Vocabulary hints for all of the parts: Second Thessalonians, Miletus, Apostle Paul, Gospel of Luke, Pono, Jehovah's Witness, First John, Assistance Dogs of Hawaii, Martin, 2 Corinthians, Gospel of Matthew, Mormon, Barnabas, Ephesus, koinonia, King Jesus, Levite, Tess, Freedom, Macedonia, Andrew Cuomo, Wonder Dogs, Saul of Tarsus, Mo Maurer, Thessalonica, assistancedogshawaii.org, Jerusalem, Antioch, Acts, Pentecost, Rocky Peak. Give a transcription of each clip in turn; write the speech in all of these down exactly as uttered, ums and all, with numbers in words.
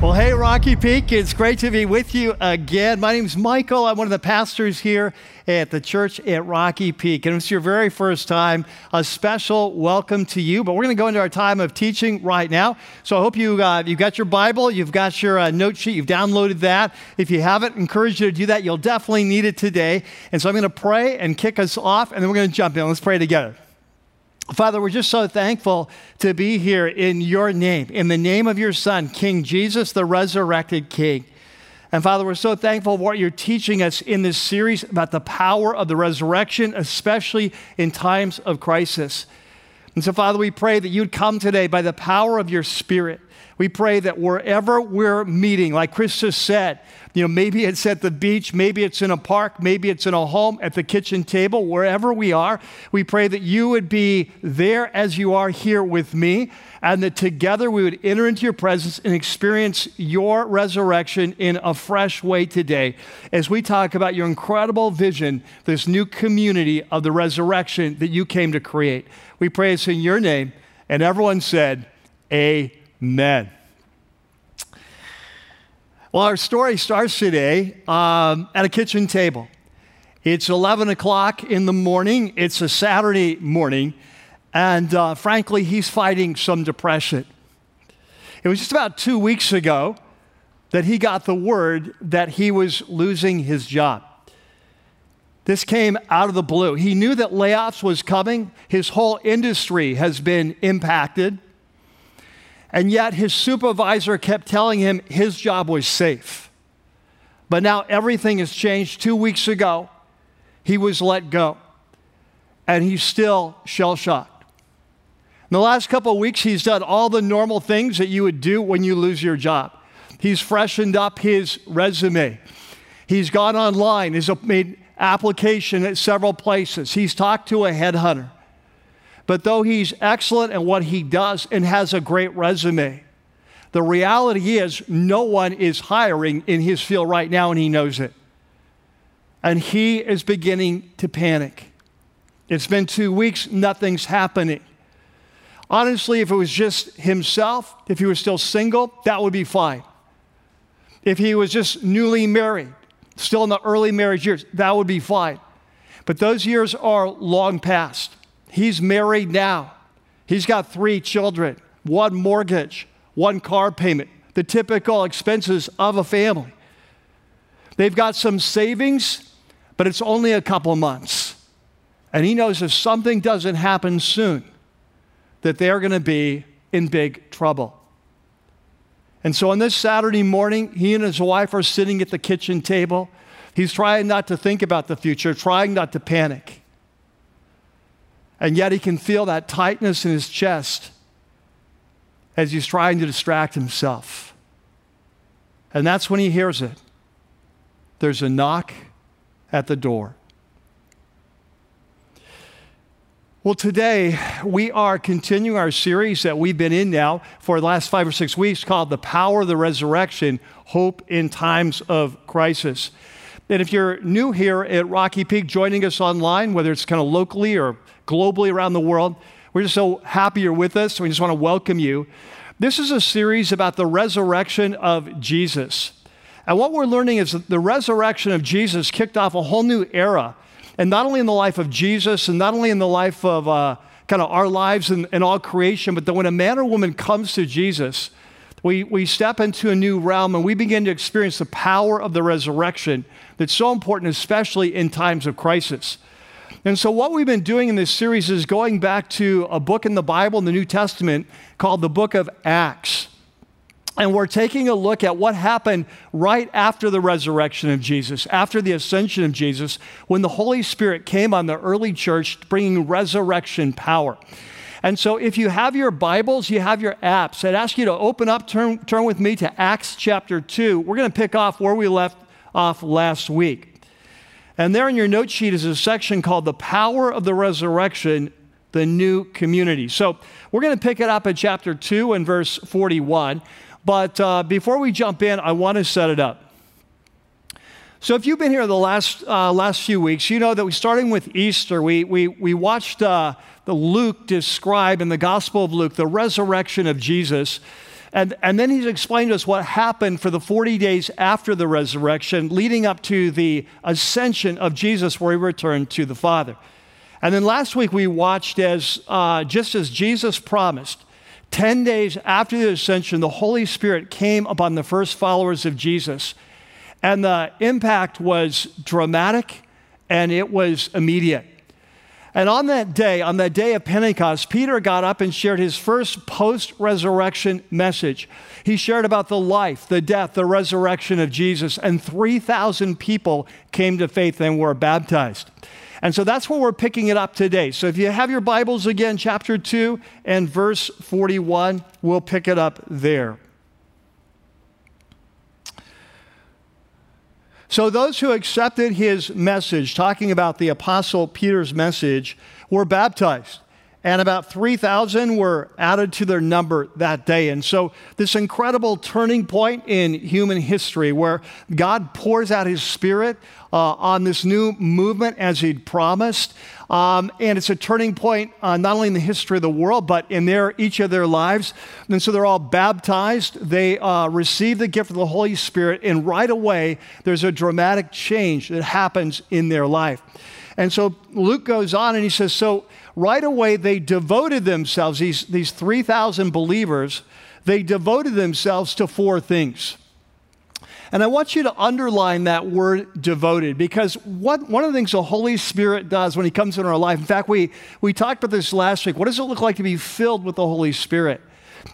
Well, hey, Rocky Peak, it's great to be with you again. My name's Michael. I'm one of the pastors here at the church at Rocky Peak. And if it's your very first time, a special welcome to you. But we're going to go into our time of teaching right now. So I hope you, uh, you've got your Bible, you've got your uh, note sheet, you've downloaded that. If you haven't, I encourage you to do that. You'll definitely need it today. And so I'm going to pray and kick us off, and then we're going to jump in. Let's pray together. Father, we're just so thankful to be here in your name, in the name of your Son, King Jesus, the resurrected King. And Father, we're so thankful for what you're teaching us in this series about the power of the resurrection, especially in times of crisis. And so, Father, we pray that you'd come today by the power of your Spirit. We pray that wherever we're meeting, like Chris just said, you know, maybe it's at the beach, maybe it's in a park, maybe it's in a home, at the kitchen table, wherever we are, we pray that you would be there as you are here with me, and that together we would enter into your presence and experience your resurrection in a fresh way today as we talk about your incredible vision, this new community of the resurrection that you came to create. We pray this in your name, and everyone said, Amen. Amen. Well, our story starts today um, at a kitchen table. It's eleven o'clock in the morning. It's a Saturday morning. And uh, frankly, he's fighting some depression. It was just about two weeks ago that he got the word that he was losing his job. This came out of the blue. He knew that layoffs was coming. His whole industry has been impacted. And yet his supervisor kept telling him his job was safe. But now everything has changed. Two weeks ago, he was let go. And he's still shell-shocked. In the last couple of weeks, he's done all the normal things that you would do when you lose your job. He's freshened up his resume. He's gone online. He's made application at several places. He's talked to a headhunter. But though he's excellent at what he does and has a great resume, the reality is no one is hiring in his field right now, and he knows it. And he is beginning to panic. It's been two weeks, nothing's happening. Honestly, if it was just himself, if he was still single, that would be fine. If he was just newly married, still in the early marriage years, that would be fine. But those years are long past. He's married now. He's got three children, one mortgage, one car payment, the typical expenses of a family. They've got some savings, but it's only a couple months. And he knows if something doesn't happen soon, that they're going to be in big trouble. And so on this Saturday morning, he and his wife are sitting at the kitchen table. He's trying not to think about the future, trying not to panic. And yet he can feel that tightness in his chest as he's trying to distract himself. And that's when he hears it. There's a knock at the door. Well, today we are continuing our series that we've been in now for the last five or six weeks called The Power of the Resurrection, Hope in Times of Crisis. And if you're new here at Rocky Peak, joining us online, whether it's kind of locally or globally around the world, we're just so happy you're with us. We just want to welcome you. This is a series about the resurrection of Jesus. And what we're learning is that the resurrection of Jesus kicked off a whole new era. And not only in the life of Jesus and not only in the life of uh, kind of our lives and, and all creation, but that when a man or woman comes to Jesus, We, we step into a new realm and we begin to experience the power of the resurrection that's so important, especially in times of crisis. And so what we've been doing in this series is going back to a book in the Bible in the New Testament called the book of Acts. And we're taking a look at what happened right after the resurrection of Jesus, after the ascension of Jesus, when the Holy Spirit came on the early church, bringing resurrection power. And so if you have your Bibles, you have your apps, I'd ask you to open up, turn, turn with me to Acts chapter two. We're going to pick off where we left off last week. And there in your note sheet is a section called The Power of the Resurrection, the New Community. So we're going to pick it up at chapter two and verse forty-one. But uh, before we jump in, I want to set it up. So if you've been here the last uh, last few weeks, you know that we starting with Easter, we we we watched uh, the Luke describe in the Gospel of Luke the resurrection of Jesus, And, and then he's explained to us what happened for the forty days after the resurrection, leading up to the ascension of Jesus, where he returned to the Father. And then last week we watched as, uh, just as Jesus promised, ten days after the ascension, the Holy Spirit came upon the first followers of Jesus. And the impact was dramatic and it was immediate. And on that day, on that day of Pentecost, Peter got up and shared his first post-resurrection message. He shared about the life, the death, the resurrection of Jesus, and three thousand people came to faith and were baptized. And so that's where we're picking it up today. So if you have your Bibles again, chapter two and verse forty-one, we'll pick it up there. So those who accepted his message, talking about the Apostle Peter's message, were baptized. And about three thousand were added to their number that day. And so this incredible turning point in human history where God pours out his Spirit uh, on this new movement as he'd promised. Um, and it's a turning point uh, not only in the history of the world, but in their, each of their lives. And so they're all baptized. They uh, receive the gift of the Holy Spirit. And right away, there's a dramatic change that happens in their life. And so Luke goes on and he says, so right away they devoted themselves, these, these three thousand believers, they devoted themselves to four things. And I want you to underline that word devoted, because what, one of the things the Holy Spirit does when he comes in our life, in fact, we, we talked about this last week, what does it look like to be filled with the Holy Spirit?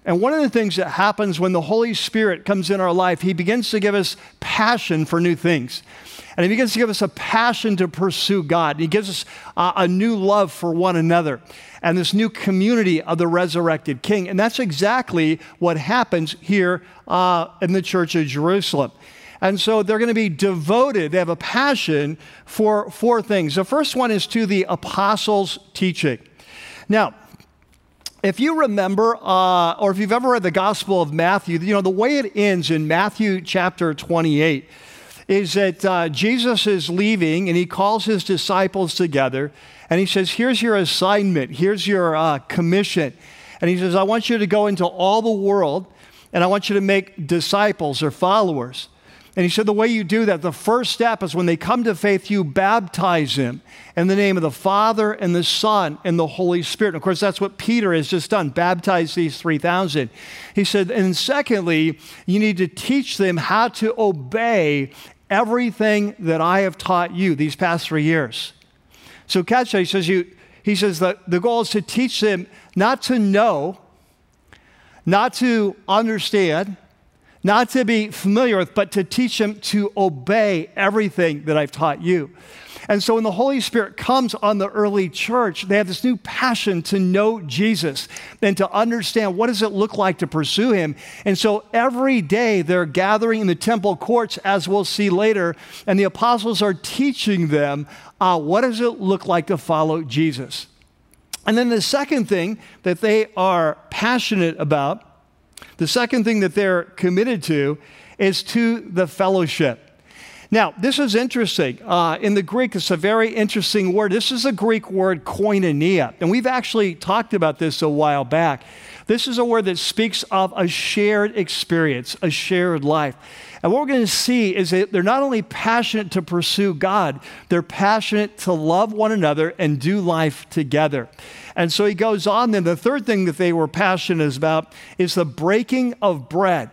And one of the things that happens when the Holy Spirit comes in our life, he begins to give us passion for new things. And he begins to give us a passion to pursue God. He gives us uh, a new love for one another and this new community of the resurrected King. And that's exactly what happens here uh, in the church of Jerusalem. And so they're going to be devoted. They have a passion for four things. The first one is to the apostles' teaching. Now, if you remember, uh, or if you've ever read the Gospel of Matthew, you know, the way it ends in Matthew chapter twenty-eight is that uh, Jesus is leaving and he calls his disciples together and he says, here's your assignment, here's your uh, commission. And he says, I want you to go into all the world and I want you to make disciples or followers. And he said, the way you do that, the first step is when they come to faith, you baptize them in the name of the Father and the Son and the Holy Spirit. And of course, that's what Peter has just done, baptize these three thousand. He said, and secondly, you need to teach them how to obey everything that I have taught you these past three years. So catch that, he says, you, he says that the goal is to teach them not to know, not to understand, not to be familiar with, but to teach them to obey everything that I've taught you. And so when the Holy Spirit comes on the early church, they have this new passion to know Jesus and to understand what does it look like to pursue him. And so every day they're gathering in the temple courts, as we'll see later, and the apostles are teaching them uh, what does it look like to follow Jesus. And then the second thing that they are passionate about, the second thing that they're committed to is to the fellowship. Now, this is interesting. Uh, in the Greek, it's a very interesting word. This is the Greek word koinonia, and we've actually talked about this a while back. This is a word that speaks of a shared experience, a shared life. And what we're going to see is that they're not only passionate to pursue God, they're passionate to love one another and do life together. And so he goes on, then the third thing that they were passionate about is the breaking of bread.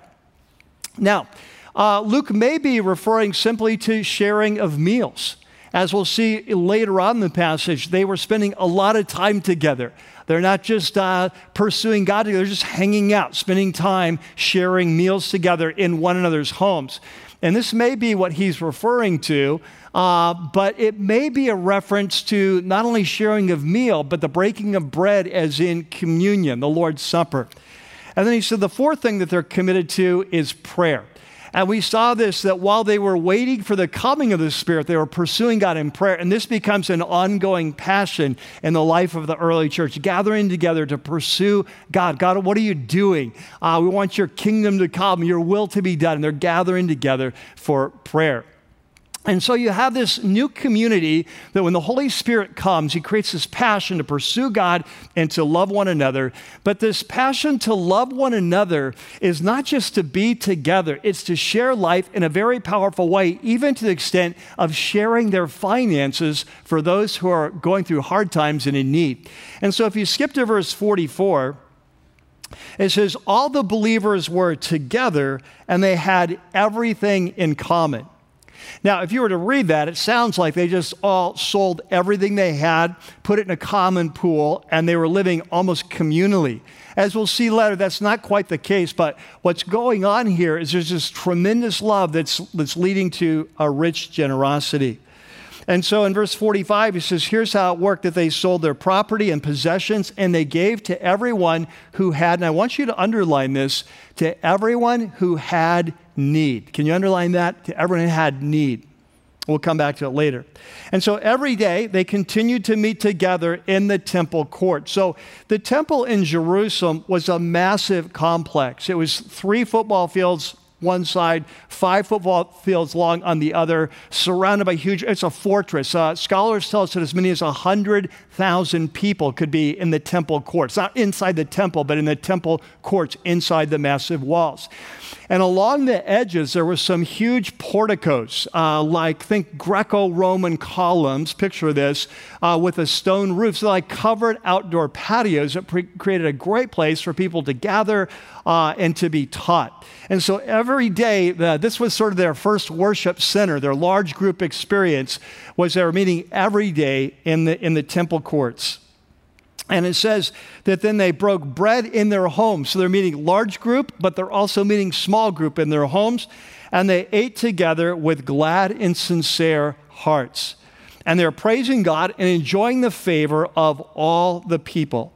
Now, uh, Luke may be referring simply to sharing of meals. As we'll see later on in the passage, they were spending a lot of time together. They're not just uh, pursuing God together, they're just hanging out, spending time, sharing meals together in one another's homes. And this may be what he's referring to, uh, but it may be a reference to not only sharing of meal, but the breaking of bread as in communion, the Lord's Supper. And then he said the fourth thing that they're committed to is prayer. And we saw this, that while they were waiting for the coming of the Spirit, they were pursuing God in prayer. And this becomes an ongoing passion in the life of the early church, gathering together to pursue God. God, what are you doing? Uh, we want your kingdom to come, your will to be done. And they're gathering together for prayer. And so you have this new community that when the Holy Spirit comes, he creates this passion to pursue God and to love one another. But this passion to love one another is not just to be together. It's to share life in a very powerful way, even to the extent of sharing their finances for those who are going through hard times and in need. And so if you skip to verse forty-four, it says, all the believers were together and they had everything in common. Now, if you were to read that, it sounds like they just all sold everything they had, put it in a common pool, and they were living almost communally. As we'll see later, that's not quite the case, but what's going on here is there's this tremendous love that's, that's leading to a rich generosity. And so in verse forty-five, he says, here's how it worked, that they sold their property and possessions, and they gave to everyone who had, and I want you to underline this, to everyone who had need. Can you underline that? To everyone who had need. We'll come back to it later. And so every day, they continued to meet together in the temple court. So the temple in Jerusalem was a massive complex. It was three football fields one side, five football fields long on the other, surrounded by huge, it's a fortress. Uh, scholars tell us that as many as one hundred thousand people could be in the temple courts, not inside the temple, but in the temple courts inside the massive walls. And along the edges, there were some huge porticos, uh, like think Greco-Roman columns, picture this, uh, with a stone roof. So like covered outdoor patios that pre- created a great place for people to gather uh, and to be taught. And so every Every day, uh, this was sort of their first worship center. Their large group experience was they were meeting every day in the, in the temple courts. And it says that then they broke bread in their homes. So they're meeting large group, but they're also meeting small group in their homes. And they ate together with glad and sincere hearts. And they're praising God and enjoying the favor of all the people.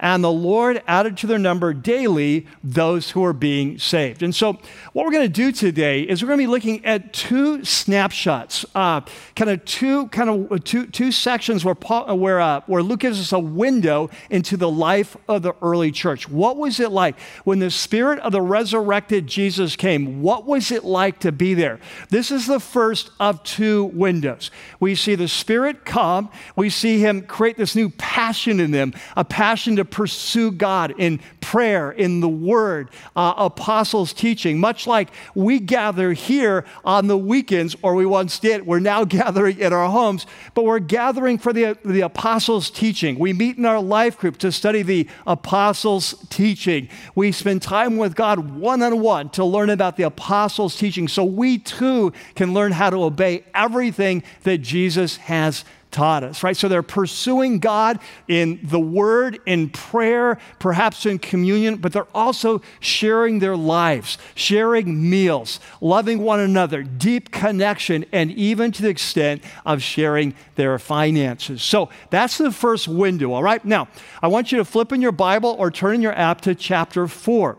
And the Lord added to their number daily those who are being saved. And so what we're going to do today is we're going to be looking at two snapshots, uh, kind of two kind of two two sections where Paul, where uh, where Luke gives us a window into the life of the early church. What was it like when the Spirit of the resurrected Jesus came? What was it like to be there? This is the first of two windows. We see the Spirit come. We see him create this new passion in them, a passion to pursue God in prayer, in the word, uh, apostles' teaching, much like we gather here on the weekends, or we once did. We're now gathering in our homes, but we're gathering for the, the apostles' teaching. We meet in our life group to study the apostles' teaching. We spend time with God one-on-one to learn about the apostles' teaching, so we too can learn how to obey everything that Jesus has taught us, right? So they're pursuing God in the word, in prayer, perhaps in communion, but they're also sharing their lives, sharing meals, loving one another, deep connection, and even to the extent of sharing their finances. So that's the first window, all right? Now, I want you to flip in your Bible or turn in your app to chapter four.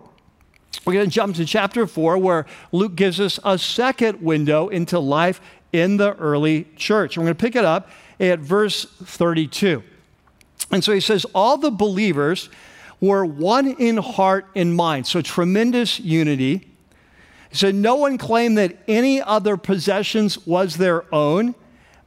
We're going to jump to chapter four, where Luke gives us a second window into life in the early church. We're going to pick it up at verse thirty-two. And so he says, all the believers were one in heart and mind. So tremendous unity. He said, no one claimed that any other possessions was their own,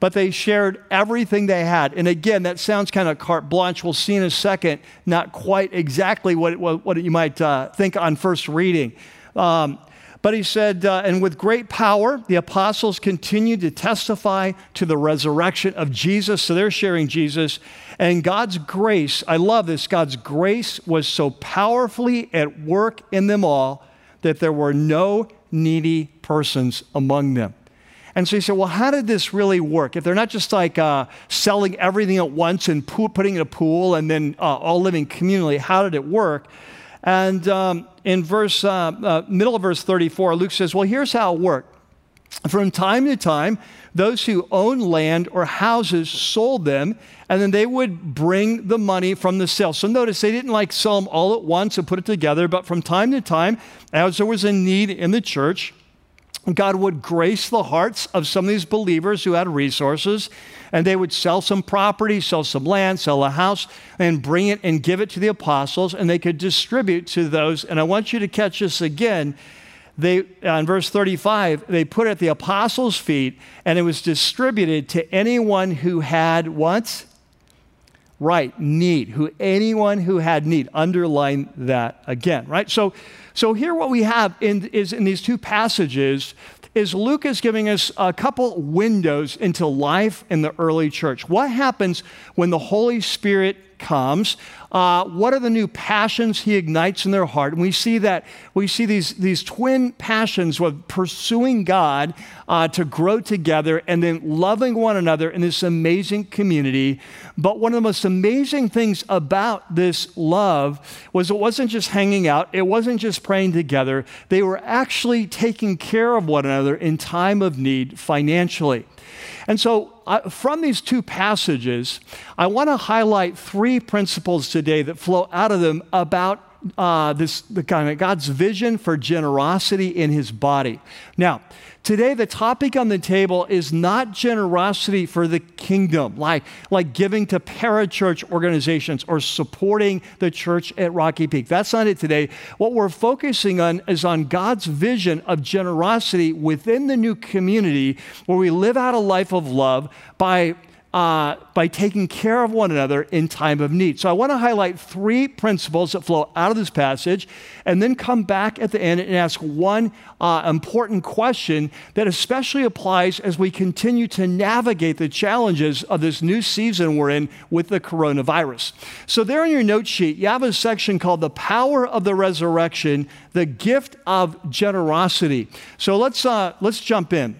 but they shared everything they had. And again, that sounds kind of carte blanche. We'll see in a second, not quite exactly what, what, what you might uh, think on first reading. Um, But he said, uh, and with great power, the apostles continued to testify to the resurrection of Jesus. So they're sharing Jesus. And God's grace, I love this, God's grace was so powerfully at work in them all that there were no needy persons among them. And so he said, well, how did this really work? If they're not just like uh, selling everything at once and po- putting in a pool and then uh, all living communally, how did it work? And um, in verse, uh, uh, middle of verse thirty-four, Luke says, well, here's how it worked. From time to time, those who owned land or houses sold them, and then they would bring the money from the sale. So notice they didn't like sell them all at once and put it together, but from time to time, as there was a need in the church, God would grace the hearts of some of these believers who had resources, and they would sell some property, sell some land, sell a house, and bring it and give it to the apostles, and they could distribute to those. And I want you to catch this again. They, uh, in verse thirty-five, they put it at the apostles' feet, and it was distributed to anyone who had what? Right, need. Who anyone who had need. Underline that again, right? So, so here what we have in, is in these two passages is Luke is giving us a couple windows into life in the early church. What happens when the Holy Spirit comes? Uh, what are the new passions he ignites in their heart? And we see that we see these these twin passions of pursuing God uh, to grow together and then loving one another in this amazing community. But one of the most amazing things about this love was it wasn't just hanging out, it wasn't just praying together. They were actually taking care of one another in time of need financially. And so uh, from these two passages, I want to highlight three principles today that flow out of them about uh, this the kind of God's vision for generosity in his body. Now, today the topic on the table is not generosity for the kingdom, like, like giving to parachurch organizations or supporting the church at Rocky Peak. That's not it today. What we're focusing on is on God's vision of generosity within the new community where we live out a life of love by Uh, by taking care of one another in time of need. So I want to highlight three principles that flow out of this passage and then come back at the end and ask one uh, important question that especially applies as we continue to navigate the challenges of this new season we're in with the coronavirus. So there on your note sheet, you have a section called The Power of the Resurrection, the Gift of Generosity. So let's, uh, let's jump in.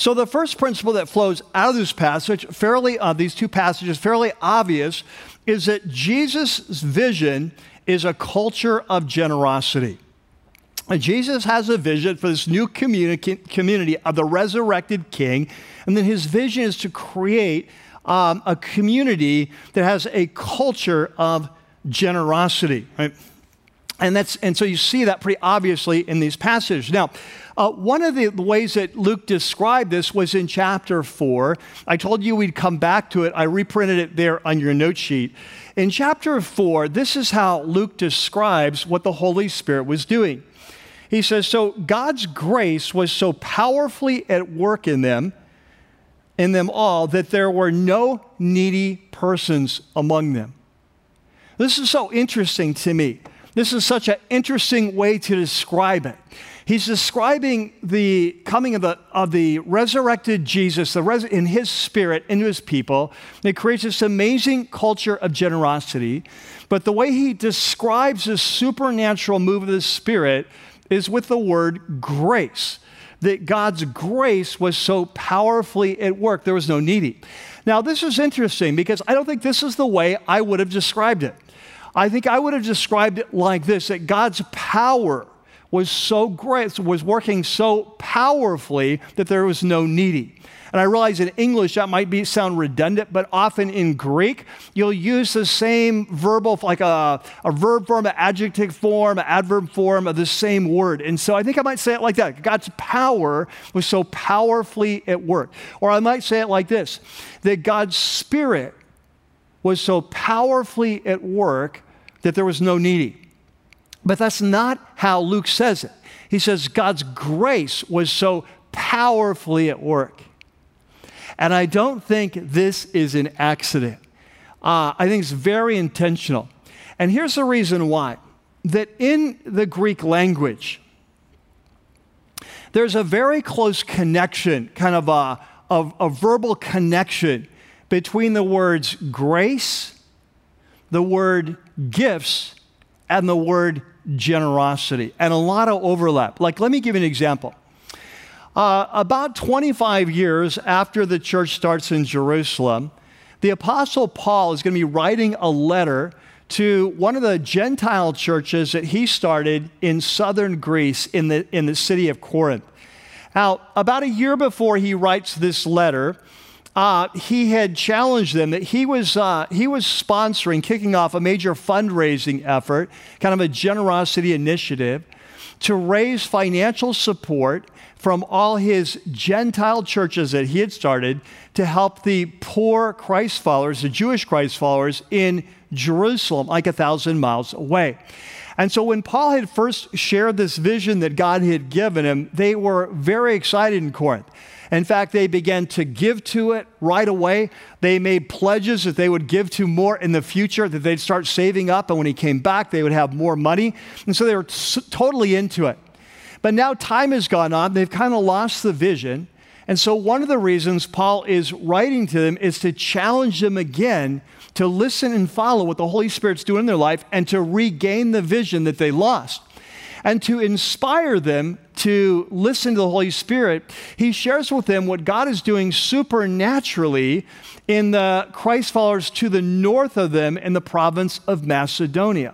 So the first principle that flows out of this passage, fairly uh, these two passages, fairly obvious, is that Jesus' vision is a culture of generosity. And Jesus has a vision for this new communi- community of the resurrected King, and then his vision is to create um, a community that has a culture of generosity, right? And that's and so you see that pretty obviously in these passages. Now, uh, one of the ways that Luke described this was in chapter four. I told you we'd come back to it. I reprinted it there on your note sheet. In chapter four, this is how Luke describes what the Holy Spirit was doing. He says, so God's grace was so powerfully at work in them, in them all, that there were no needy persons among them. This is so interesting to me. This is such an interesting way to describe it. He's describing the coming of the, of the resurrected Jesus the res- in his spirit into his people. It creates this amazing culture of generosity. But the way he describes this supernatural move of the Spirit is with the word grace, that God's grace was so powerfully at work, there was no needy. Now, this is interesting because I don't think this is the way I would have described it. I think I would have described it like this, that God's power was so great, was working so powerfully that there was no needy. And I realize in English that might be sound redundant, but often in Greek, you'll use the same verbal, like a, a verb form, an adjective form, an adverb form of the same word. And so I think I might say it like that. God's power was so powerfully at work. Or I might say it like this, that God's Spirit was so powerfully at work that there was no needy. But that's not how Luke says it. He says God's grace was so powerfully at work. And I don't think this is an accident. Uh, I think it's very intentional. And here's the reason why. That in the Greek language, there's a very close connection, kind of a, a, a verbal connection between the words grace, the word gifts, and the word generosity, and a lot of overlap. Like, let me give you an example. Uh, about twenty-five years after the church starts in Jerusalem, the Apostle Paul is going to be writing a letter to one of the Gentile churches that he started in southern Greece in the, in the city of Corinth. Now, about a year before he writes this letter, Uh, he had challenged them that he was uh, he was sponsoring, kicking off a major fundraising effort, kind of a generosity initiative, to raise financial support from all his Gentile churches that he had started to help the poor Christ followers, the Jewish Christ followers in Jerusalem, like a thousand miles away. And so when Paul had first shared this vision that God had given him, they were very excited in Corinth. In fact, they began to give to it right away. They made pledges that they would give to more in the future, that they'd start saving up, and when he came back, they would have more money. And so they were totally into it. But now time has gone on. They've kind of lost the vision. And so one of the reasons Paul is writing to them is to challenge them again to listen and follow what the Holy Spirit's doing in their life and to regain the vision that they lost. And to inspire them to listen to the Holy Spirit, he shares with them what God is doing supernaturally in the Christ followers to the north of them in the province of Macedonia.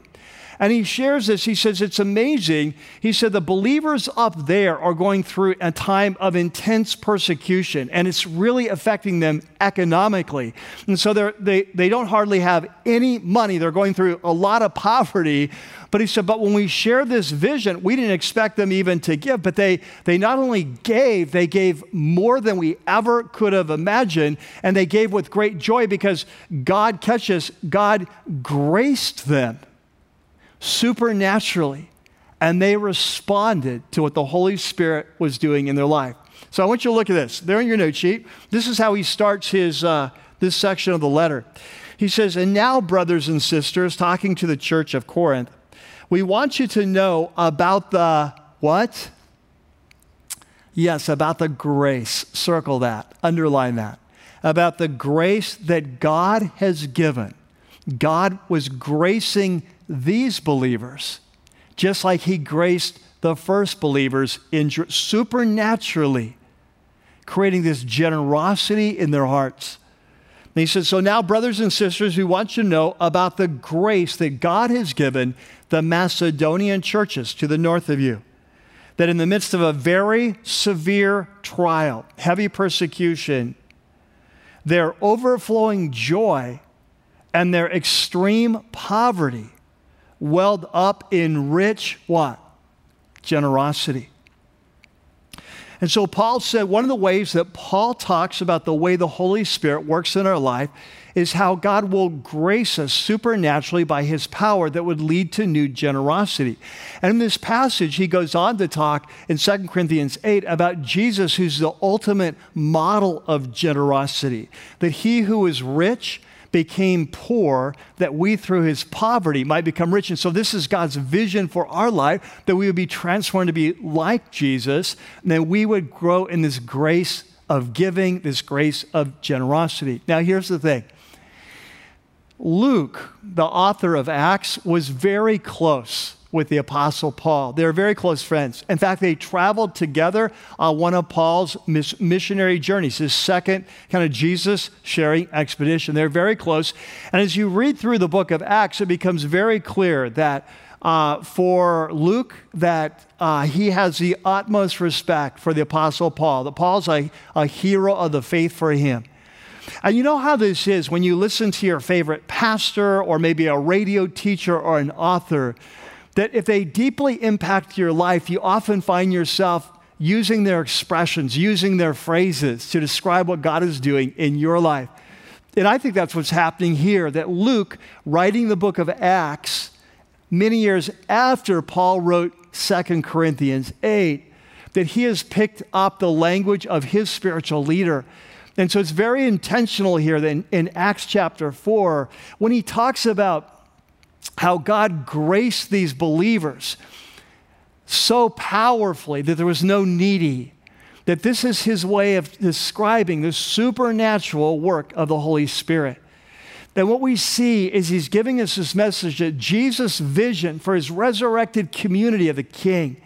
And he shares this. He says, it's amazing. He said, the believers up there are going through a time of intense persecution, and it's really affecting them economically. And so they, they don't hardly have any money. They're going through a lot of poverty. But he said, but when we shared this vision, we didn't expect them even to give, but they, they not only gave, they gave more than we ever could have imagined, and they gave with great joy because God, catch this, God graced them supernaturally, and they responded to what the Holy Spirit was doing in their life. So I want you to look at this. There in your note sheet, this is how he starts his uh, this section of the letter. He says, and now, brothers and sisters, talking to the church of Corinth, we want you to know about the what? Yes, about the grace. Circle that. Underline that. About the grace that God has given. God was gracing these believers, just like he graced the first believers in supernaturally, creating this generosity in their hearts. And he says, so now, brothers and sisters, we want you to know about the grace that God has given the Macedonian churches to the north of you, that in the midst of a very severe trial, heavy persecution, their overflowing joy and their extreme poverty welled up in rich, what? Generosity. And so Paul said, one of the ways that Paul talks about the way the Holy Spirit works in our life is how God will grace us supernaturally by his power that would lead to new generosity. And in this passage, he goes on to talk in Second Corinthians eight about Jesus, who's the ultimate model of generosity, that he who is rich became poor, that we through his poverty might become rich. And so this is God's vision for our life, that we would be transformed to be like Jesus, and that we would grow in this grace of giving, this grace of generosity. Now, here's the thing. Luke, the author of Acts, was very close with the Apostle Paul. They were very close friends. In fact, they traveled together on one of Paul's missionary journeys, his second kind of Jesus-sharing expedition. They're very close. And as you read through the book of Acts, it becomes very clear that uh, for Luke, that uh, he has the utmost respect for the Apostle Paul, that Paul's a, a hero of the faith for him. And you know how this is when you listen to your favorite pastor or maybe a radio teacher or an author, that if they deeply impact your life, you often find yourself using their expressions, using their phrases to describe what God is doing in your life. And I think that's what's happening here, that Luke, writing the book of Acts, many years after Paul wrote Second Corinthians eight, that he has picked up the language of his spiritual leader. And so it's very intentional here that in, in Acts chapter four, when he talks about how God graced these believers so powerfully that there was no needy, that this is his way of describing the supernatural work of the Holy Spirit. That what we see is he's giving us this message that Jesus' vision for his resurrected community of the King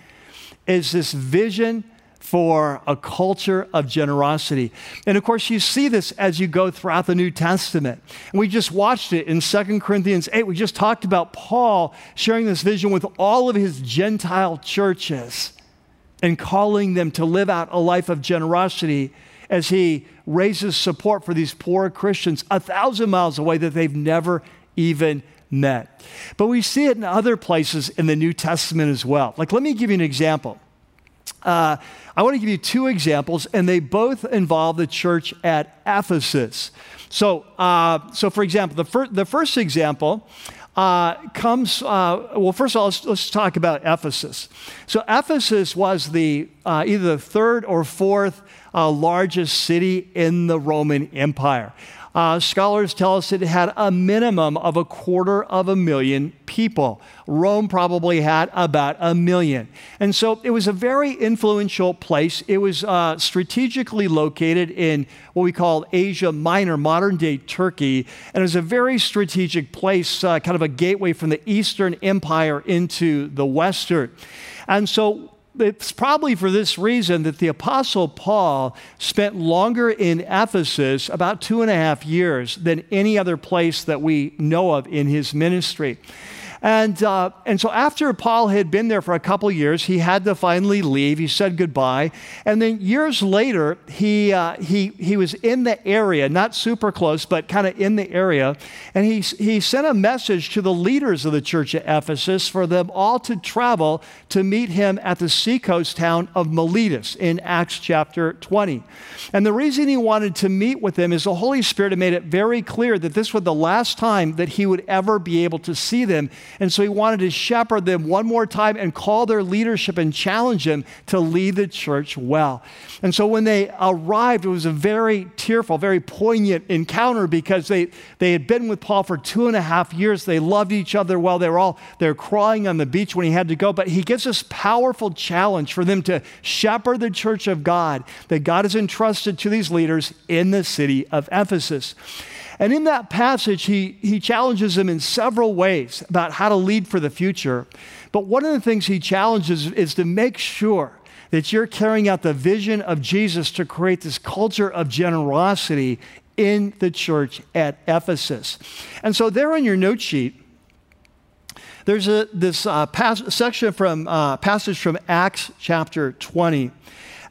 is this vision for a culture of generosity. And of course, you see this as you go throughout the New Testament. And we just watched it in Second Corinthians eight. We just talked about Paul sharing this vision with all of his Gentile churches and calling them to live out a life of generosity as he raises support for these poor Christians a thousand miles away that they've never even met. But we see it in other places in the New Testament as well. Like, let me give you an example. Uh, I want to give you two examples, and they both involve the church at Ephesus. So, uh, so for example, the, fir- the first example uh, comes, uh, well, first of all, let's, let's talk about Ephesus. So Ephesus was the uh, either the third or fourth uh, largest city in the Roman Empire. Uh, scholars tell us it had a minimum of a quarter of a million people. Rome probably had about a million. And so it was a very influential place. It was uh, strategically located in what we call Asia Minor, modern-day Turkey. And it was a very strategic place, uh, kind of a gateway from the Eastern Empire into the Western. And so it's probably for this reason that the Apostle Paul spent longer in Ephesus, about two and a half years, than any other place that we know of in his ministry. And, uh, and so after Paul had been there for a couple years, he had to finally leave. He said goodbye. And then years later, he, uh, he, he was in the area, not super close, but kind of in the area. And he, he sent a message to the leaders of the church at Ephesus for them all to travel to meet him at the seacoast town of Miletus in Acts chapter twenty. And the reason he wanted to meet with them is the Holy Spirit had made it very clear that this was the last time that he would ever be able to see them. And so he wanted to shepherd them one more time and call their leadership and challenge them to lead the church well. And so when they arrived, it was a very tearful, very poignant encounter because they, they had been with Paul for two and a half years. They loved each other well. They were all they're crying on the beach when he had to go. But he gives this powerful challenge for them to shepherd the church of God that God has entrusted to these leaders in the city of Ephesus. And in that passage, he, he challenges them in several ways about how to lead for the future. But one of the things he challenges is to make sure that you're carrying out the vision of Jesus to create this culture of generosity in the church at Ephesus. And so there on your note sheet, there's a, this uh, pas- section from, uh, passage from Acts chapter twenty.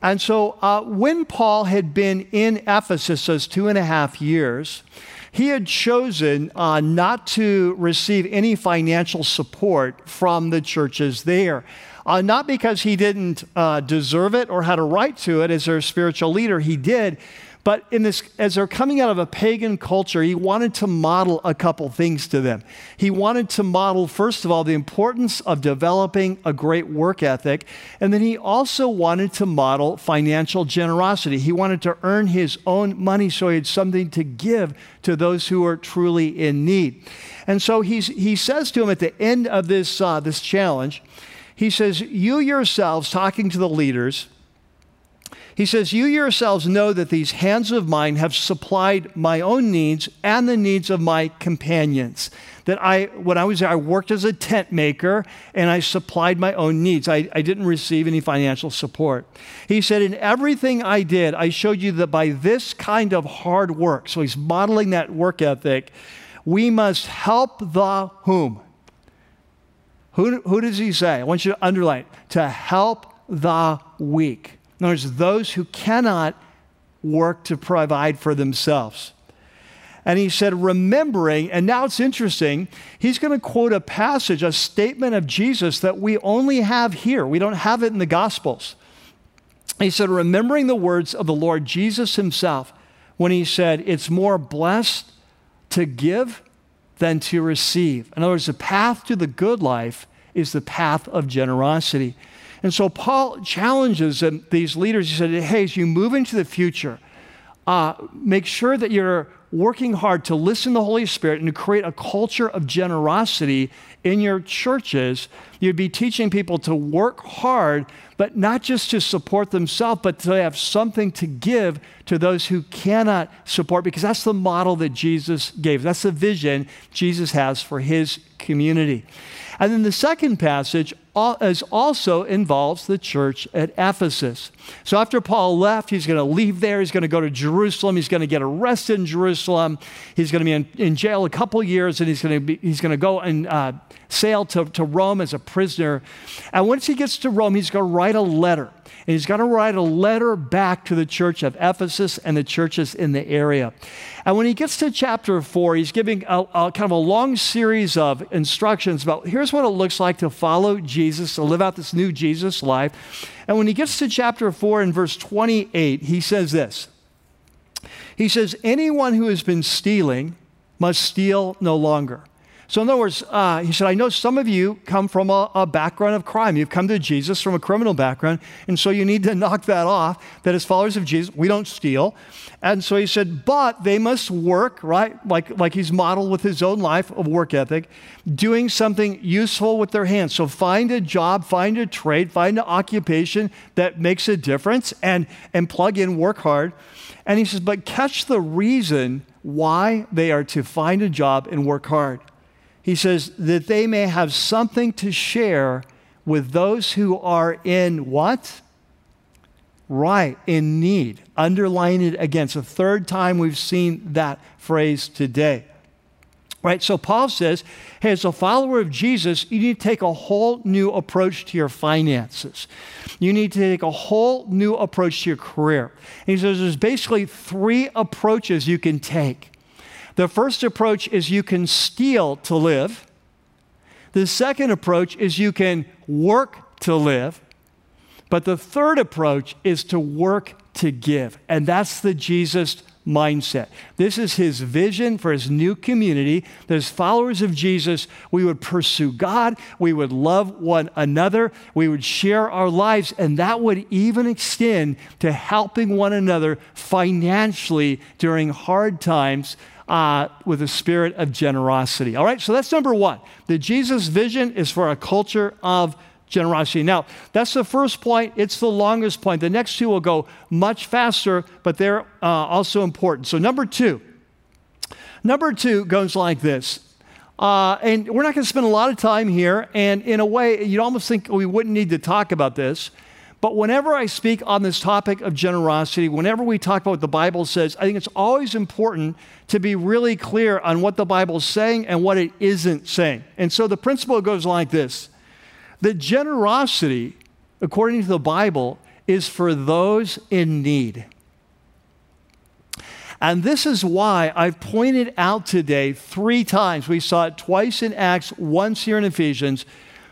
And so uh, when Paul had been in Ephesus those two and a half years, he had chosen uh, not to receive any financial support from the churches there. Uh, not because he didn't uh, deserve it or had a right to it as their spiritual leader, he did. But in this, as they're coming out of a pagan culture, he wanted to model a couple things to them. He wanted to model, first of all, the importance of developing a great work ethic. And then he also wanted to model financial generosity. He wanted to earn his own money so he had something to give to those who are truly in need. And so he's, he says to him at the end of this, uh, this challenge, he says, you yourselves, talking to the leaders, he says, you yourselves know that these hands of mine have supplied my own needs and the needs of my companions. That I, when I was there, I worked as a tent maker and I supplied my own needs. I, I didn't receive any financial support. He said, in everything I did, I showed you that by this kind of hard work, so he's modeling that work ethic, we must help the whom? Who, who does he say? I want you to underline, to help the weak. In other words, those who cannot work to provide for themselves. And he said, remembering, and now it's interesting, he's going to quote a passage, a statement of Jesus that we only have here. We don't have it in the Gospels. He said, remembering the words of the Lord Jesus himself when he said, it's more blessed to give than to receive. In other words, the path to the good life is the path of generosity. And so Paul challenges them, these leaders. He said, hey, as you move into the future, uh, make sure that you're working hard to listen to the Holy Spirit and to create a culture of generosity in your churches. You'd be teaching people to work hard, but not just to support themselves, but to have something to give to those who cannot support, because that's the model that Jesus gave. That's the vision Jesus has for his community. And then the second passage is also involves the church at Ephesus. So after Paul left, he's going to leave there. He's going to go to Jerusalem. He's going to get arrested in Jerusalem. He's going to be in, in jail a couple years, and he's going to be, he's going to go and uh, sail to, to Rome as a prisoner. And once he gets to Rome, he's going to write a letter. And he's going to write a letter back to the church of Ephesus and the churches in the area. And when he gets to chapter four, he's giving a, a kind of a long series of instructions about here's what it looks like to follow Jesus, to live out this new Jesus life. And when he gets to chapter four in verse twenty-eight, he says this. He says, anyone who has been stealing must steal no longer, So in other words, uh, he said, I know some of you come from a, a background of crime. You've come to Jesus from a criminal background, and so you need to knock that off, that as followers of Jesus, we don't steal. And so he said, but they must work, right? Like, like he's modeled with his own life of work ethic, doing something useful with their hands. So find a job, find a trade, find an occupation that makes a difference, and, and plug in, work hard. And he says, but catch the reason why they are to find a job and work hard. He says that they may have something to share with those who are in what? Right, in need. Underline it again. It's the third time we've seen that phrase today. Right, so Paul says, hey, as a follower of Jesus, you need to take a whole new approach to your finances. You need to take a whole new approach to your career. And he says there's basically three approaches you can take. The first approach is you can steal to live. The second approach is you can work to live. But the third approach is to work to give. And that's the Jesus mindset. This is his vision for his new community. That as followers of Jesus, we would pursue God. We would love one another. We would share our lives. And that would even extend to helping one another financially during hard times, Uh, with a spirit of generosity. All right, so that's number one. The Jesus vision is for a culture of generosity. Now, that's the first point. It's the longest point. The next two will go much faster, but they're uh, also important. So number two. Number two goes like this. Uh, and we're not going to spend a lot of time here, and in a way, you'd almost think we wouldn't need to talk about this. But whenever I speak on this topic of generosity, whenever we talk about what the Bible says, I think it's always important to be really clear on what the Bible's saying and what it isn't saying. And so the principle goes like this. The generosity, according to the Bible, is for those in need. And this is why I've pointed out today three times, we saw it twice in Acts, once here in Ephesians,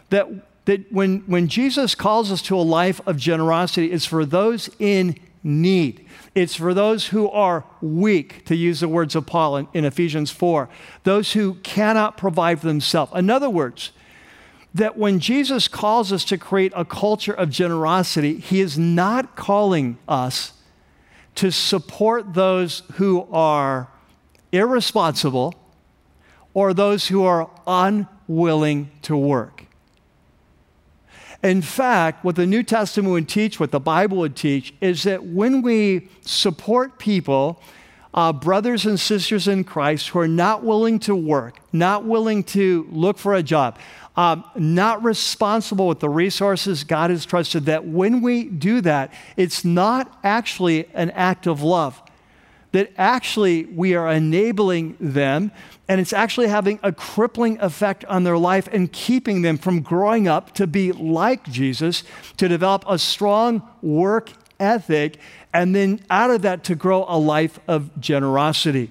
that that when, when Jesus calls us to a life of generosity, it's for those in need. It's for those who are weak, to use the words of Paul in, in Ephesians four, those who cannot provide for themselves. In other words, that when Jesus calls us to create a culture of generosity, he is not calling us to support those who are irresponsible or those who are unwilling to work. In fact, what the New Testament would teach, what the Bible would teach, is that when we support people, uh, brothers and sisters in Christ who are not willing to work, not willing to look for a job, um, not responsible with the resources God has trusted, that when we do that, it's not actually an act of love. That actually we are enabling them, and it's actually having a crippling effect on their life and keeping them from growing up to be like Jesus, to develop a strong work ethic, and then out of that to grow a life of generosity.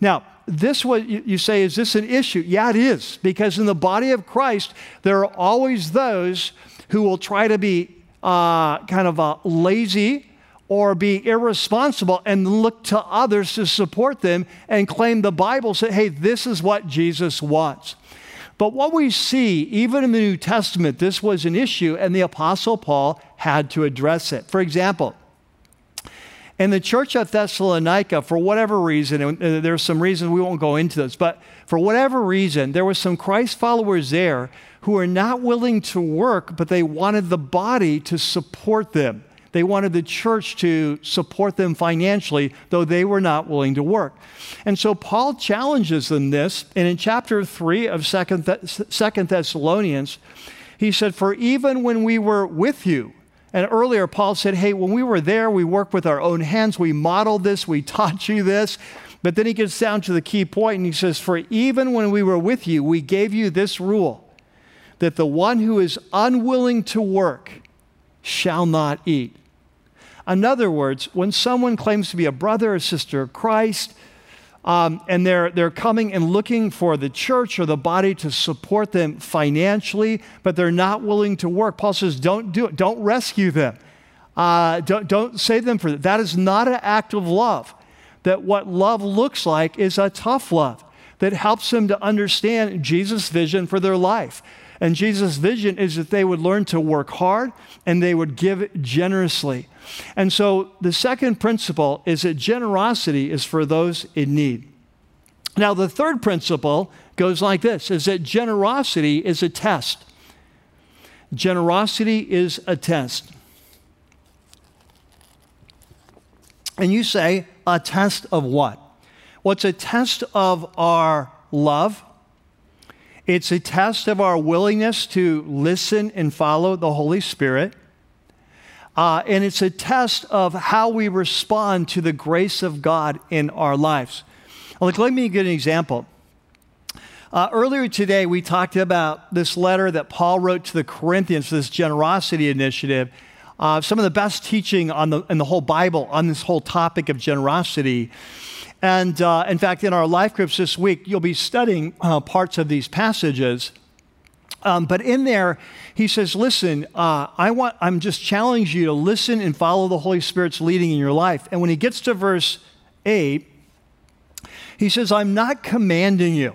Now, this what you say, is this an issue? Yeah, it is, because in the body of Christ, there are always those who will try to be uh, kind of uh, lazy, or be irresponsible and look to others to support them and claim the Bible, say, hey, this is what Jesus wants. But what we see, even in the New Testament, this was an issue, and the Apostle Paul had to address it. For example, in the church at Thessalonica, for whatever reason, and there's some reasons we won't go into this, but for whatever reason, there were some Christ followers there who were not willing to work, but they wanted the body to support them. They wanted the church to support them financially, though they were not willing to work. And so Paul challenges them this, and in chapter three of Second Thessalonians, he said, for even when we were with you, and earlier Paul said, hey, when we were there, we worked with our own hands, we modeled this, we taught you this. But then he gets down to the key point, and he says, for even when we were with you, we gave you this rule, that the one who is unwilling to work shall not eat. In other words, when someone claims to be a brother or sister of Christ, um, and they're, they're coming and looking for the church or the body to support them financially, but they're not willing to work, Paul says, don't do it. Don't rescue them. Uh, don't, don't save them for that. That is not an act of love. That what love looks like is a tough love. that helps them to understand Jesus' vision for their life. And Jesus' vision is that they would learn to work hard and they would give generously. And so the second principle is that generosity is for those in need. Now, the third principle goes like this, is that generosity is a test. Generosity is a test. And you say, a test of what? Well, it's a test of our love. It's a test of our willingness to listen and follow the Holy Spirit. Uh, and it's a test of how we respond to the grace of God in our lives. Look, let me give an example. Uh, earlier today, we talked about this letter that Paul wrote to the Corinthians, this generosity initiative. Uh, some of the best teaching on the, in the whole Bible on this whole topic of generosity. And uh, in fact, in our life groups this week, you'll be studying uh, parts of these passages. Um, but in there, he says, listen, uh, I want, I'm just challenging you to listen and follow the Holy Spirit's leading in your life. And when he gets to verse eight, he says, I'm not commanding you.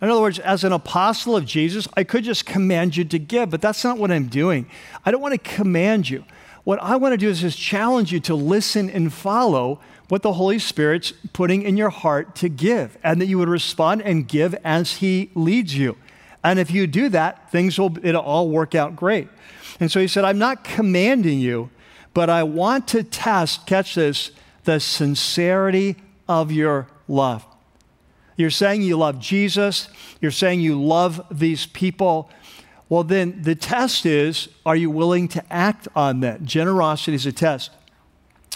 In other words, as an apostle of Jesus, I could just command you to give, but that's not what I'm doing. I don't want to command you. What I want to do is just challenge you to listen and follow what the Holy Spirit's putting in your heart to give, and that you would respond and give as he leads you. And if you do that, things will, it'll all work out great. And so he said, I'm not commanding you, but I want to test, catch this, the sincerity of your love. You're saying you love Jesus. You're saying you love these people. Well, then the test is, are you willing to act on that? Generosity is a test.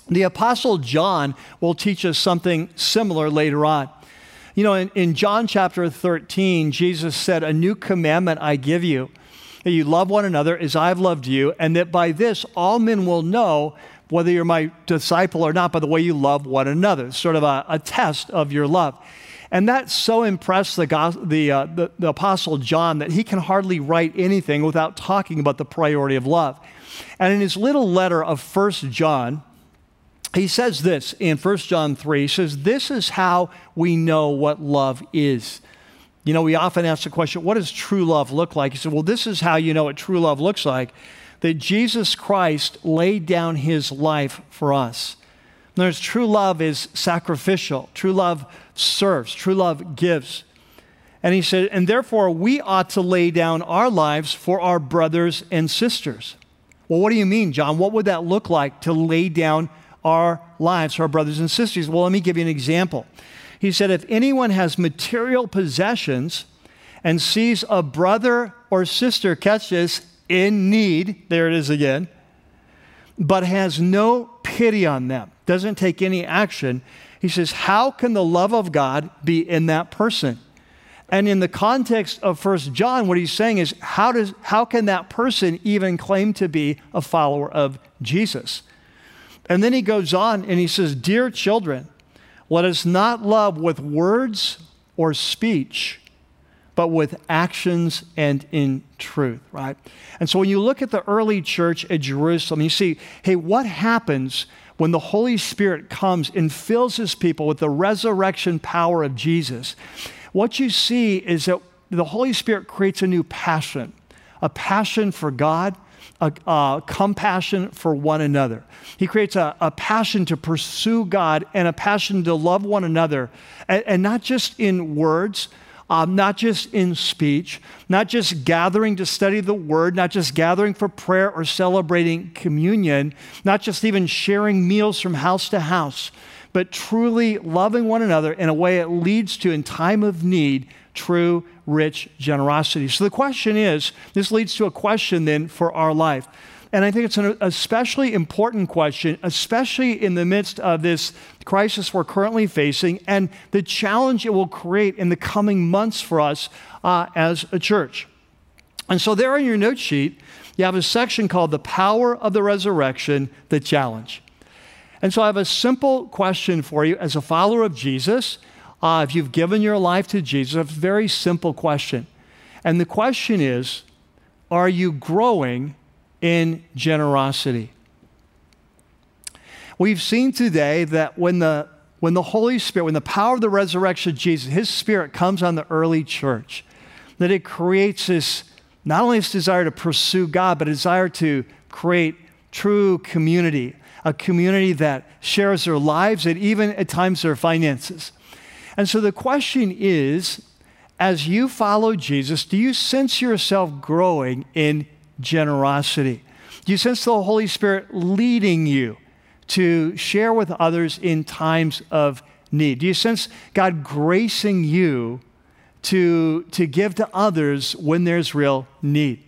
The Apostle John will teach us something similar later on. You know, in, in John chapter thirteen, Jesus said, a new commandment I give you, that you love one another as I've loved you, and that by this all men will know whether you're my disciple or not, by the way you love one another. It's sort of a, a test of your love. And that so impressed the, the, uh, the, the Apostle John that he can hardly write anything without talking about the priority of love. And in his little letter of First John, he says this in First John three, he says, this is how we know what love is. You know, we often ask the question, what does true love look like? He said, well, this is how you know what true love looks like, that Jesus Christ laid down his life for us. In other words, true love is sacrificial. True love serves. True love gives. And he said, and therefore we ought to lay down our lives for our brothers and sisters. Well, what do you mean, John? What would that look like to lay down our lives for our brothers and sisters? Well, let me give you an example. He said, if anyone has material possessions and sees a brother or sister, catch this, in need, there it is again, but has no pity on them, doesn't take any action, he says, how can the love of God be in that person? And in the context of First John, what he's saying is, how does, how can that person even claim to be a follower of Jesus? And then he goes on and he says, dear children, let us not love with words or speech, but with actions and in truth, right? And so when you look at the early church at Jerusalem, you see, hey, what happens when the Holy Spirit comes and fills his people with the resurrection power of Jesus? What you see is that the Holy Spirit creates a new passion, a passion for God, a, a compassion for one another. He creates a, a passion to pursue God and a passion to love one another, and, and not just in words, Um, not just in speech, not just gathering to study the word, not just gathering for prayer or celebrating communion, not just even sharing meals from house to house, but truly loving one another in a way that leads to, in time of need, true, rich generosity. So the question is, this leads to a question then for our life. And I think it's an especially important question, especially in the midst of this crisis we're currently facing and the challenge it will create in the coming months for us uh, as a church. And so there on your note sheet, you have a section called The Power of the Resurrection, The Challenge. And so I have a simple question for you as a follower of Jesus. Uh, if you've given your life to Jesus, a very simple question. And the question is, are you growing in generosity? We've seen today that when the when the Holy Spirit, when the power of the resurrection of Jesus, his spirit comes on the early church, that it creates this, not only this desire to pursue God, but a desire to create true community, a community that shares their lives and even at times their finances. And so the question is, as you follow Jesus, do you sense yourself growing in generosity? Do you sense the Holy Spirit leading you to share with others in times of need? Do you sense God gracing you to, to give to others when there's real need?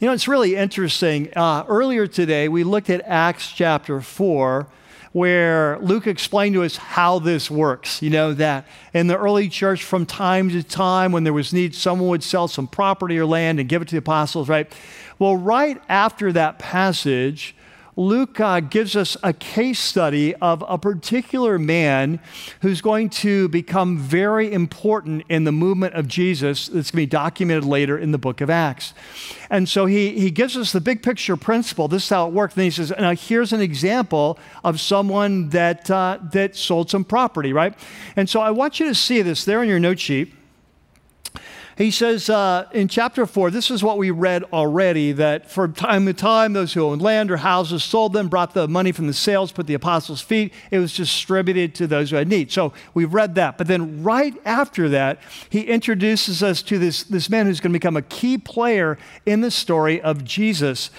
You know, it's really interesting. Uh, earlier today, we looked at Acts chapter four, where Luke explained to us how this works. You know, that in the early church, from time to time, when there was need, someone would sell some property or land and give it to the apostles, right? Well, right after that passage, Luke uh, gives us a case study of a particular man who's going to become very important in the movement of Jesus that's going to be documented later in the book of Acts. And so he, he gives us the big picture principle. This is how it worked. And he says, now here's an example of someone that, uh, that sold some property, right? And so I want you to see this there in your note sheet. He says uh, in chapter four, this is what we read already, that from time to time, those who owned land or houses sold them, brought the money from the sales, put the apostles' feet. It was distributed to those who had need. So we've read that. But then right after that, he introduces us to this, this man who's going to become a key player in the story of Jesus.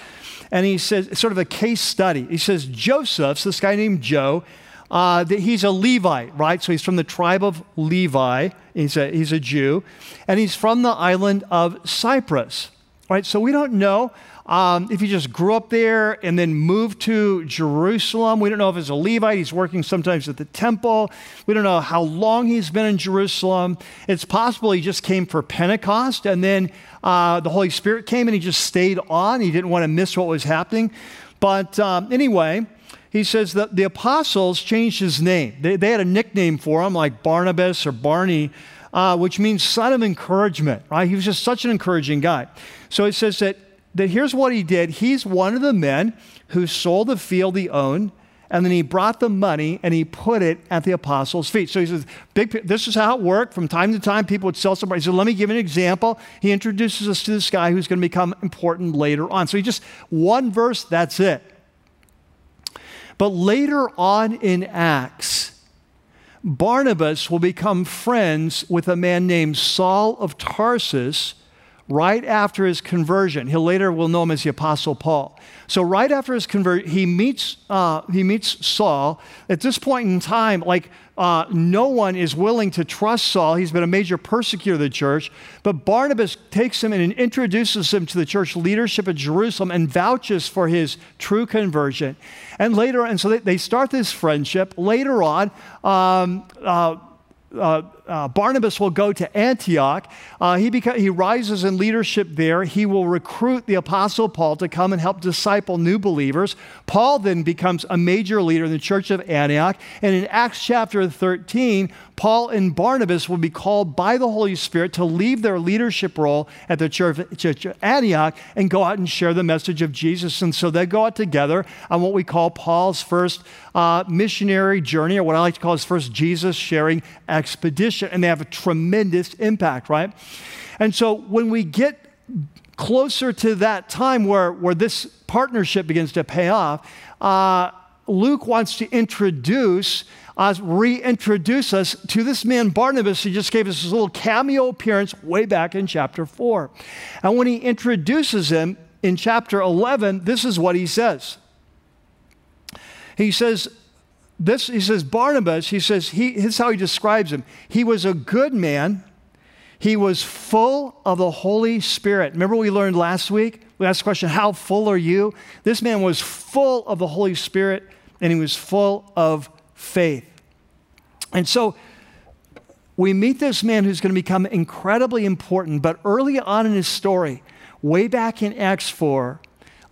And he says, it's sort of a case study. He says, Joseph's, this guy named Joe, Uh, that he's a Levite, right? So he's from the tribe of Levi. He's a, he's a Jew. And he's from the island of Cyprus, right? So we don't know um, if he just grew up there and then moved to Jerusalem. We don't know if he's a Levite. He's working sometimes at the temple. We don't know how long he's been in Jerusalem. It's possible he just came for Pentecost, and then uh, the Holy Spirit came and he just stayed on. He didn't want to miss what was happening. But um, anyway... He says that the apostles changed his name. They, they had a nickname for him, like Barnabas or Barney, uh, which means son of encouragement, right? He was just such an encouraging guy. So it says that, that here's what he did. He's one of the men who sold the field he owned, and then he brought the money and he put it at the apostles' feet. So he says, Big, this is how it worked. From time to time, people would sell somebody. He said, let me give an example. He introduces us to this guy who's going to become important later on. So he just, one verse, that's it. But later on in Acts, Barnabas will become friends with a man named Saul of Tarsus right after his conversion. He'll later will know him as the Apostle Paul. So right after his conversion, he meets, uh, he meets Saul. At this point in time, like uh, no one is willing to trust Saul. He's been a major persecutor of the church. But Barnabas takes him and introduces him to the church leadership at Jerusalem and vouches for his true conversion. And later, and so they, they start this friendship. Later on, um, uh, Uh, uh, Barnabas will go to Antioch. Uh, he, beca- he rises in leadership there. He will recruit the Apostle Paul to come and help disciple new believers. Paul then becomes a major leader in the church of Antioch. And in Acts chapter thirteen, Paul and Barnabas will be called by the Holy Spirit to leave their leadership role at the church of Antioch and go out and share the message of Jesus. And so they go out together on what we call Paul's first uh, missionary journey, or what I like to call his first Jesus sharing expedition. And they have a tremendous impact, right? And so when we get closer to that time where, where this partnership begins to pay off, uh, Luke wants to introduce us, reintroduce us to this man Barnabas, who just gave us this little cameo appearance way back in chapter four. And when he introduces him in chapter eleven, this is what he says. He says, This, he says, Barnabas, he says, he, this is how he describes him. He was a good man. He was full of the Holy Spirit. Remember we learned last week? We asked the question, how full are you? This man was full of the Holy Spirit, and he was full of faith. And so we meet this man who's going to become incredibly important, but early on in his story, way back in Acts four,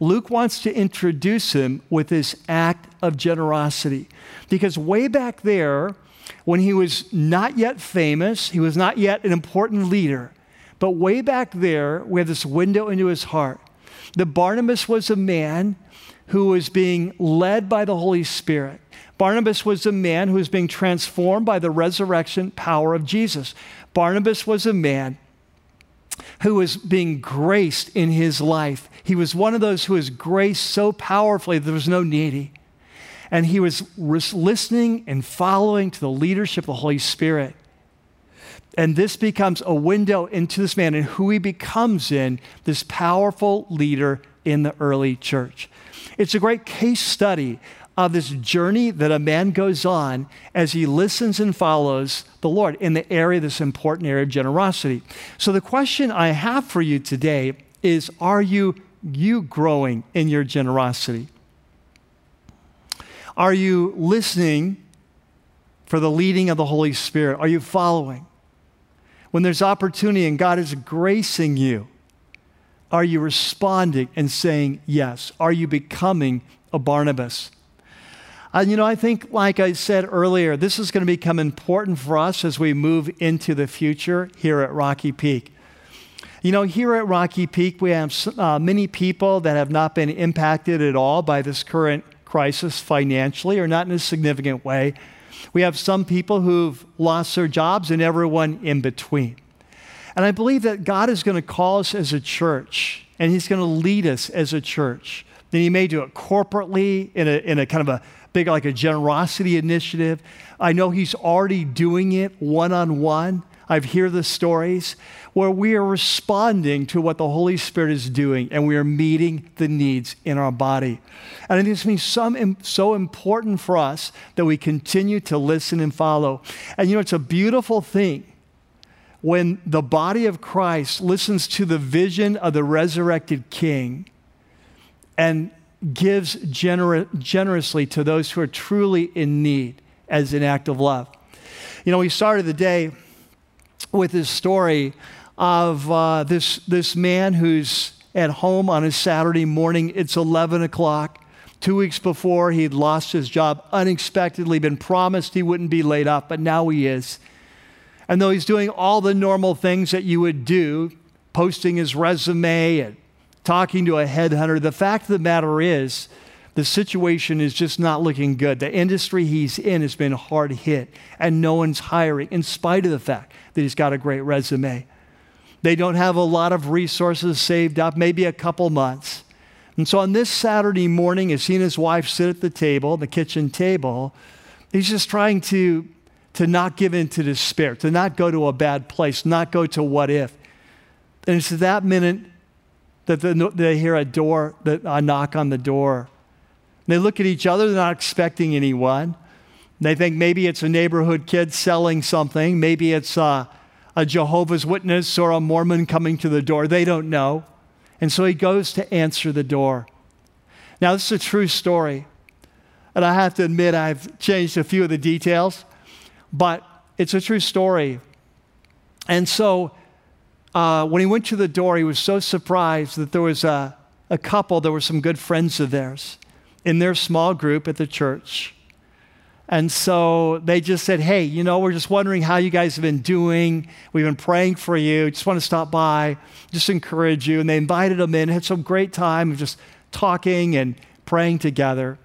Luke wants to introduce him with this act of generosity. Because way back there, when he was not yet famous, he was not yet an important leader, but way back there, we have this window into his heart. that Barnabas was a man who was being led by the Holy Spirit. Barnabas was a man who was being transformed by the resurrection power of Jesus. Barnabas was a man who was being graced in his life. He was one of those who was graced so powerfully that there was no needy. And he was listening and following to the leadership of the Holy Spirit. And this becomes a window into this man and who he becomes in this powerful leader in the early church. It's a great case study of this journey that a man goes on as he listens and follows the Lord in the area, this important area of generosity. So the question I have for you today is, are you, you growing in your generosity? Are you listening for the leading of the Holy Spirit? Are you following? When there's opportunity and God is gracing you, are you responding and saying yes? Are you becoming a Barnabas? Uh, you know, I think, like I said earlier, this is going to become important for us as we move into the future here at Rocky Peak. You know, here at Rocky Peak, we have uh, many people that have not been impacted at all by this current crisis financially, or not in a significant way. We have some people who've lost their jobs and everyone in between. And I believe that God is going to call us as a church, and he's going to lead us as a church. Then he may do it corporately in a, in a kind of a big, like a generosity initiative. I know he's already doing it one-on-one. I've heard the stories where we are responding to what the Holy Spirit is doing, and we are meeting the needs in our body. And I think this means some, so important for us that we continue to listen and follow. And you know, it's a beautiful thing when the body of Christ listens to the vision of the resurrected King and gives gener- generously to those who are truly in need as an act of love. You know, we started the day with this story of uh, this, this man who's at home on a Saturday morning. It's eleven o'clock. Two weeks before, he'd lost his job unexpectedly, been promised he wouldn't be laid off, but now he is. And though he's doing all the normal things that you would do, posting his resume and talking to a headhunter, the fact of the matter is the situation is just not looking good. The industry he's in has been hard hit, and no one's hiring in spite of the fact that he's got a great resume. They don't have a lot of resources saved up, maybe a couple months. And so on this Saturday morning, as he and his wife sit at the table, the kitchen table, he's just trying to, to not give in to despair, to not go to a bad place, not go to what if. And it's at that minute that the, they hear a door, that a knock on the door. They look at each other, they're not expecting anyone. They think maybe it's a neighborhood kid selling something. Maybe it's a, a Jehovah's Witness or a Mormon coming to the door. They don't know. And so he goes to answer the door. Now, this is a true story. And I have to admit, I've changed a few of the details, but it's a true story. And so uh, when he went to the door, he was so surprised that there was a, a couple, there were some good friends of theirs in their small group at the church. And so they just said, hey, you know, we're just wondering how you guys have been doing. We've been praying for you. Just want to stop by, just encourage you. And they invited them in, had some great time of just talking and praying together.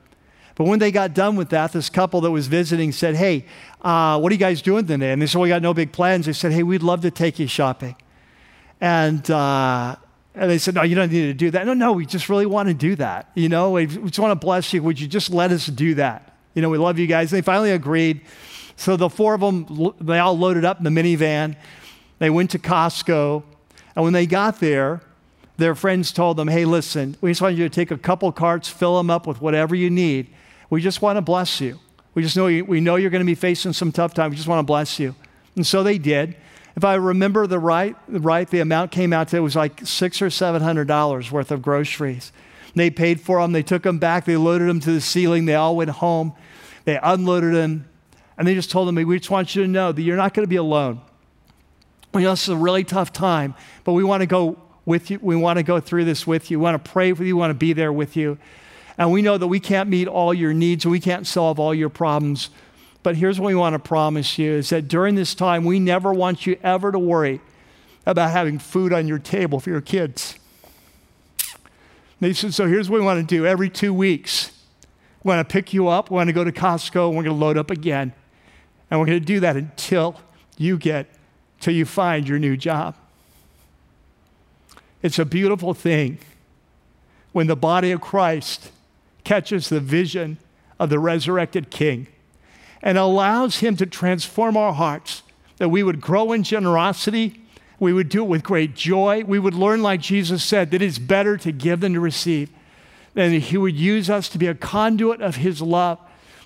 But when they got done with that, this couple that was visiting said, hey, uh, what are you guys doing today? And they said, we got no big plans. They said, hey, we'd love to take you shopping. And, uh, And they said, no, you don't need to do that. No, no, we just really want to do that. You know, we just want to bless you. Would you just let us do that? You know, we love you guys. And they finally agreed. So the four of them, they all loaded up in the minivan. They went to Costco. And when they got there, their friends told them, hey, listen, we just want you to take a couple carts, fill them up with whatever you need. We just want to bless you. We just know, you, we know you're going to be facing some tough time. We just want to bless you. And so they did. If I remember the right, right, the amount came out to, it was like six or seven hundred dollars worth of groceries. They paid for them. They took them back. They loaded them to the ceiling. They all went home. They unloaded them, and they just told them, "We just want you to know that you're not going to be alone. We know this is a really tough time, but we want to go with you. We want to go through this with you. We want to pray with you. We want to be there with you. And we know that we can't meet all your needs. We can't solve all your problems." But here's what we want to promise you is that during this time, we never want you ever to worry about having food on your table for your kids. And they said, so here's what we want to do every two weeks. We want to pick you up. We want to go to Costco. And we're going to load up again. And we're going to do that until you get, till you find your new job. It's a beautiful thing when the body of Christ catches the vision of the resurrected King and allows him to transform our hearts, that we would grow in generosity, we would do it with great joy, we would learn, like Jesus said, that it's better to give than to receive, and he would use us to be a conduit of his love.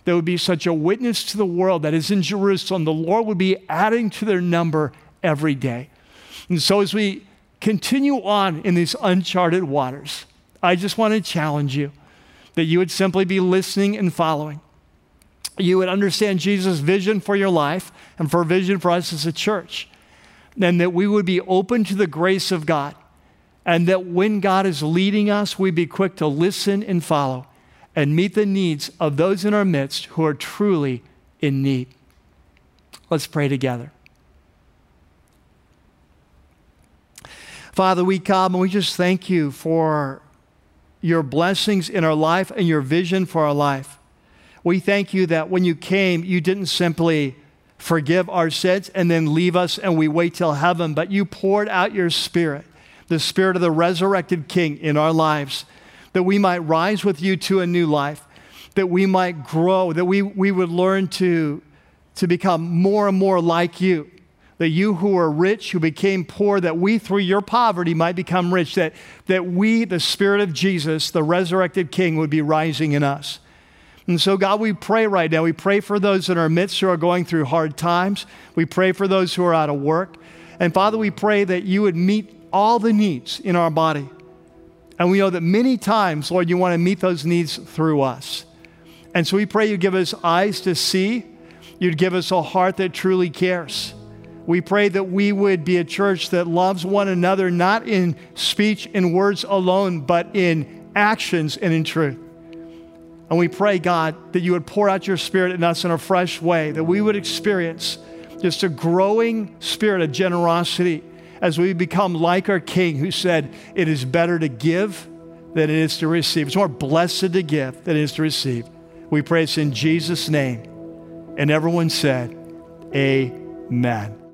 There would be such a witness to the world that is in Jerusalem. The Lord would be adding to their number every day. And so as we continue on in these uncharted waters, I just want to challenge you that you would simply be listening and following. You would understand Jesus' vision for your life and for vision for us as a church. And that we would be open to the grace of God. And that when God is leading us, we'd be quick to listen and follow and meet the needs of those in our midst who are truly in need. Let's pray together. Father, we come and we just thank you for your blessings in our life and your vision for our life. We thank you that when you came, you didn't simply forgive our sins and then leave us and we wait till heaven, but you poured out your Spirit, the Spirit of the resurrected King in our lives, that we might rise with you to a new life, that we might grow, that we, we would learn to, to become more and more like you, that you who are rich, who became poor, that we through your poverty might become rich, that, that we, the Spirit of Jesus, the resurrected King, would be rising in us. And so, God, we pray right now. We pray for those in our midst who are going through hard times. We pray for those who are out of work. And, Father, we pray that you would meet all the needs in our body. And we know that many times, Lord, you want to meet those needs through us. And so we pray you give us eyes to see. You'd give us a heart that truly cares. We pray that we would be a church that loves one another, not in speech and words alone, but in actions and in truth. And we pray, God, that you would pour out your Spirit in us in a fresh way, that we would experience just a growing spirit of generosity as we become like our King who said, it is better to give than it is to receive. It's more blessed to give than it is to receive. We pray this in Jesus' name. And everyone said, amen.